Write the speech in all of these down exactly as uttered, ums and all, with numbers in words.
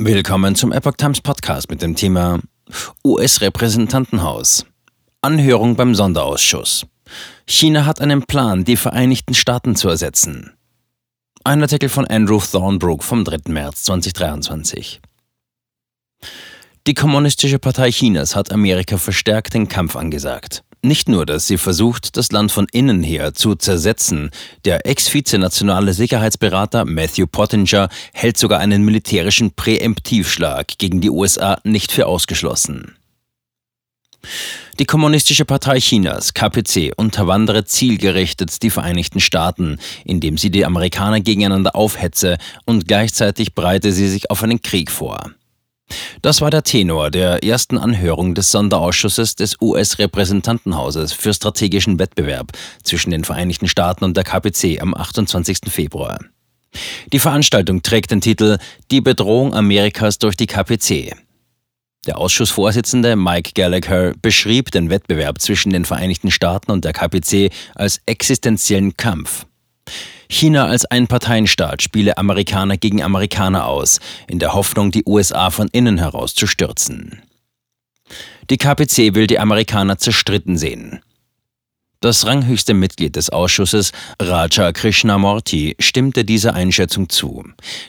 Willkommen zum Epoch Times Podcast mit dem Thema U S-Repräsentantenhaus. Anhörung beim Sonderausschuss. China hat einen Plan, die Vereinigten Staaten zu ersetzen. Ein Artikel von Andrew Thornbrooke vom dritten März zweitausenddreiundzwanzig. Die Kommunistische Partei Chinas hat Amerika verstärkt den Kampf angesagt. Nicht nur, dass sie versucht, das Land von innen her zu zersetzen, der ex-vizenationale Sicherheitsberater Matthew Pottinger hält sogar einen militärischen Präemptivschlag gegen die U S A nicht für ausgeschlossen. Die Kommunistische Partei Chinas, K P C, unterwandere zielgerichtet die Vereinigten Staaten, indem sie die Amerikaner gegeneinander aufhetze, und gleichzeitig bereite sie sich auf einen Krieg vor. Das war der Tenor der ersten Anhörung des Sonderausschusses des U S-Repräsentantenhauses für strategischen Wettbewerb zwischen den Vereinigten Staaten und der K P C am achtundzwanzigsten Februar. Die Veranstaltung trägt den Titel »Die Bedrohung Amerikas durch die K P C«. Der Ausschussvorsitzende Mike Gallagher beschrieb den Wettbewerb zwischen den Vereinigten Staaten und der K P C als existenziellen Kampf. China als Einparteienstaat spiele Amerikaner gegen Amerikaner aus, in der Hoffnung, die U S A von innen heraus zu stürzen. Die K P C will die Amerikaner zerstritten sehen. Das ranghöchste Mitglied des Ausschusses, Raja Krishnamurti, stimmte dieser Einschätzung zu.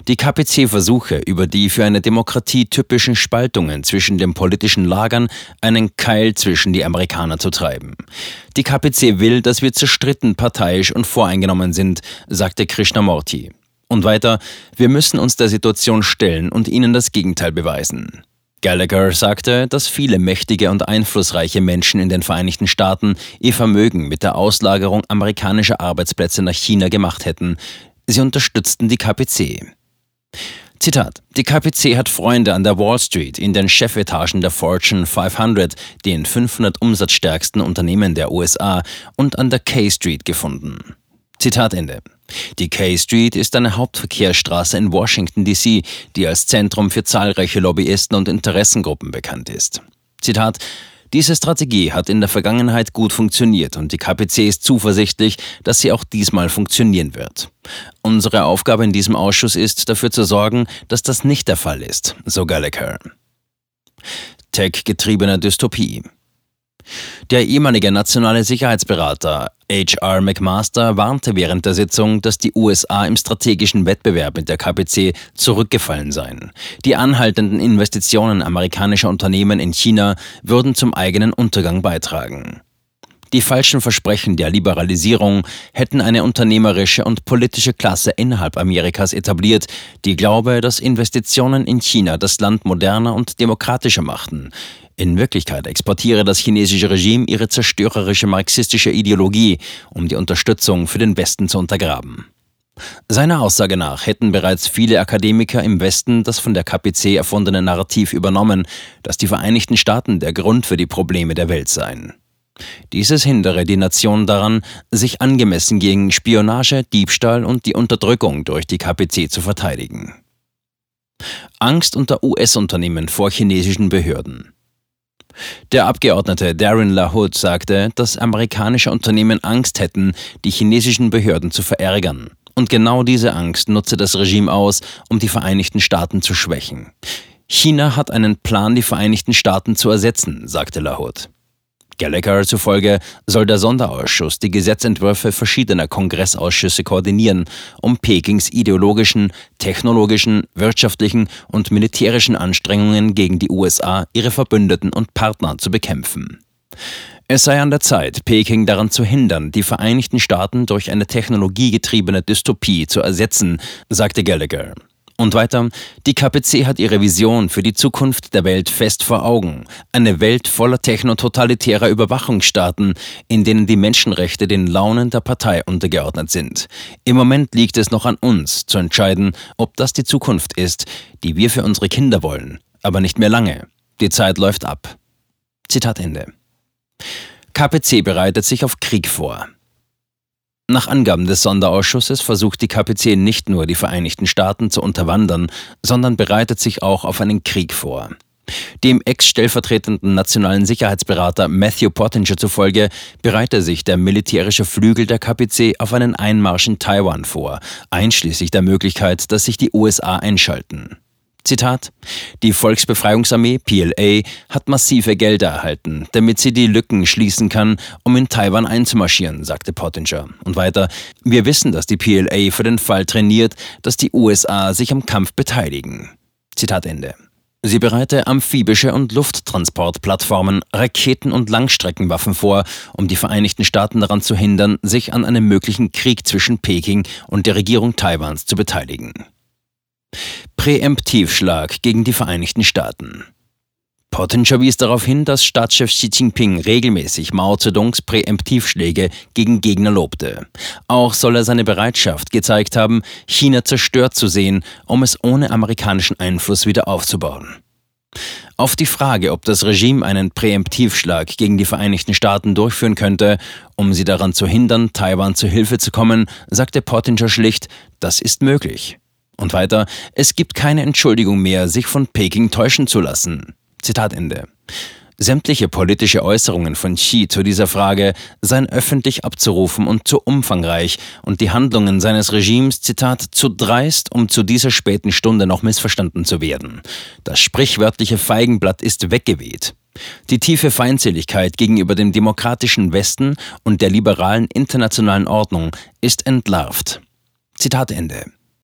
Die K P C-Versuche, über die für eine Demokratie typischen Spaltungen zwischen den politischen Lagern einen Keil zwischen die Amerikaner zu treiben. Die K P C will, dass wir zerstritten, parteiisch und voreingenommen sind, sagte Krishnamurti. Und weiter, wir müssen uns der Situation stellen und ihnen das Gegenteil beweisen. Gallagher sagte, dass viele mächtige und einflussreiche Menschen in den Vereinigten Staaten ihr Vermögen mit der Auslagerung amerikanischer Arbeitsplätze nach China gemacht hätten. Sie unterstützten die K P C. Zitat: Die K P C hat Freunde an der Wall Street, in den Chefetagen der Fortune fünfhundert, den fünfhundert umsatzstärksten Unternehmen der U S A, und an der K Street gefunden. Zitat Ende. Die K Street ist eine Hauptverkehrsstraße in Washington, D C, die als Zentrum für zahlreiche Lobbyisten und Interessengruppen bekannt ist. Zitat: Diese Strategie hat in der Vergangenheit gut funktioniert und die K P C ist zuversichtlich, dass sie auch diesmal funktionieren wird. Unsere Aufgabe in diesem Ausschuss ist, dafür zu sorgen, dass das nicht der Fall ist, so Gallagher. Tech-getriebene Dystopie. Der ehemalige nationale Sicherheitsberater H R McMaster warnte während der Sitzung, dass die U S A im strategischen Wettbewerb mit der K P C zurückgefallen seien. Die anhaltenden Investitionen amerikanischer Unternehmen in China würden zum eigenen Untergang beitragen. Die falschen Versprechen der Liberalisierung hätten eine unternehmerische und politische Klasse innerhalb Amerikas etabliert, die glaube, dass Investitionen in China das Land moderner und demokratischer machten. In Wirklichkeit exportiere das chinesische Regime ihre zerstörerische marxistische Ideologie, um die Unterstützung für den Westen zu untergraben. Seiner Aussage nach hätten bereits viele Akademiker im Westen das von der K P C erfundene Narrativ übernommen, dass die Vereinigten Staaten der Grund für die Probleme der Welt seien. Dieses hindere die Nation daran, sich angemessen gegen Spionage, Diebstahl und die Unterdrückung durch die K P C zu verteidigen. Angst unter U S-Unternehmen vor chinesischen Behörden. Der Abgeordnete Darren LaHood sagte, dass amerikanische Unternehmen Angst hätten, die chinesischen Behörden zu verärgern. Und genau diese Angst nutze das Regime aus, um die Vereinigten Staaten zu schwächen. China hat einen Plan, die Vereinigten Staaten zu ersetzen, sagte LaHood. Gallagher zufolge soll der Sonderausschuss die Gesetzentwürfe verschiedener Kongressausschüsse koordinieren, um Pekings ideologischen, technologischen, wirtschaftlichen und militärischen Anstrengungen gegen die U S A, ihre Verbündeten und Partner zu bekämpfen. Es sei an der Zeit, Peking daran zu hindern, die Vereinigten Staaten durch eine technologiegetriebene Dystopie zu ersetzen, sagte Gallagher. Und weiter, die K P C hat ihre Vision für die Zukunft der Welt fest vor Augen. Eine Welt voller technototalitärer Überwachungsstaaten, in denen die Menschenrechte den Launen der Partei untergeordnet sind. Im Moment liegt es noch an uns, zu entscheiden, ob das die Zukunft ist, die wir für unsere Kinder wollen. Aber nicht mehr lange. Die Zeit läuft ab. Zitat Ende. K P C bereitet sich auf Krieg vor. Nach Angaben des Sonderausschusses versucht die K P C nicht nur, die Vereinigten Staaten zu unterwandern, sondern bereitet sich auch auf einen Krieg vor. Dem ex-stellvertretenden nationalen Sicherheitsberater Matthew Pottinger zufolge bereite sich der militärische Flügel der K P C auf einen Einmarsch in Taiwan vor, einschließlich der Möglichkeit, dass sich die U S A einschalten. Zitat: Die Volksbefreiungsarmee, P L A, hat massive Gelder erhalten, damit sie die Lücken schließen kann, um in Taiwan einzumarschieren, sagte Pottinger. Und weiter: Wir wissen, dass die P L A für den Fall trainiert, dass die U S A sich am Kampf beteiligen. Zitat Ende. Sie bereite amphibische und Lufttransportplattformen, Raketen und Langstreckenwaffen vor, um die Vereinigten Staaten daran zu hindern, sich an einem möglichen Krieg zwischen Peking und der Regierung Taiwans zu beteiligen. Präemptivschlag gegen die Vereinigten Staaten. Pottinger wies darauf hin, dass Staatschef Xi Jinping regelmäßig Mao Zedongs Präemptivschläge gegen Gegner lobte. Auch soll er seine Bereitschaft gezeigt haben, China zerstört zu sehen, um es ohne amerikanischen Einfluss wieder aufzubauen. Auf die Frage, ob das Regime einen Präemptivschlag gegen die Vereinigten Staaten durchführen könnte, um sie daran zu hindern, Taiwan zu Hilfe zu kommen, sagte Pottinger schlicht: Das ist möglich. Und weiter: Es gibt keine Entschuldigung mehr, sich von Peking täuschen zu lassen. Zitat Ende. Sämtliche politische Äußerungen von Xi zu dieser Frage seien öffentlich abzurufen und zu umfangreich und die Handlungen seines Regimes, Zitat, zu dreist, um zu dieser späten Stunde noch missverstanden zu werden. Das sprichwörtliche Feigenblatt ist weggeweht. Die tiefe Feindseligkeit gegenüber dem demokratischen Westen und der liberalen internationalen Ordnung ist entlarvt. Zitat Ende.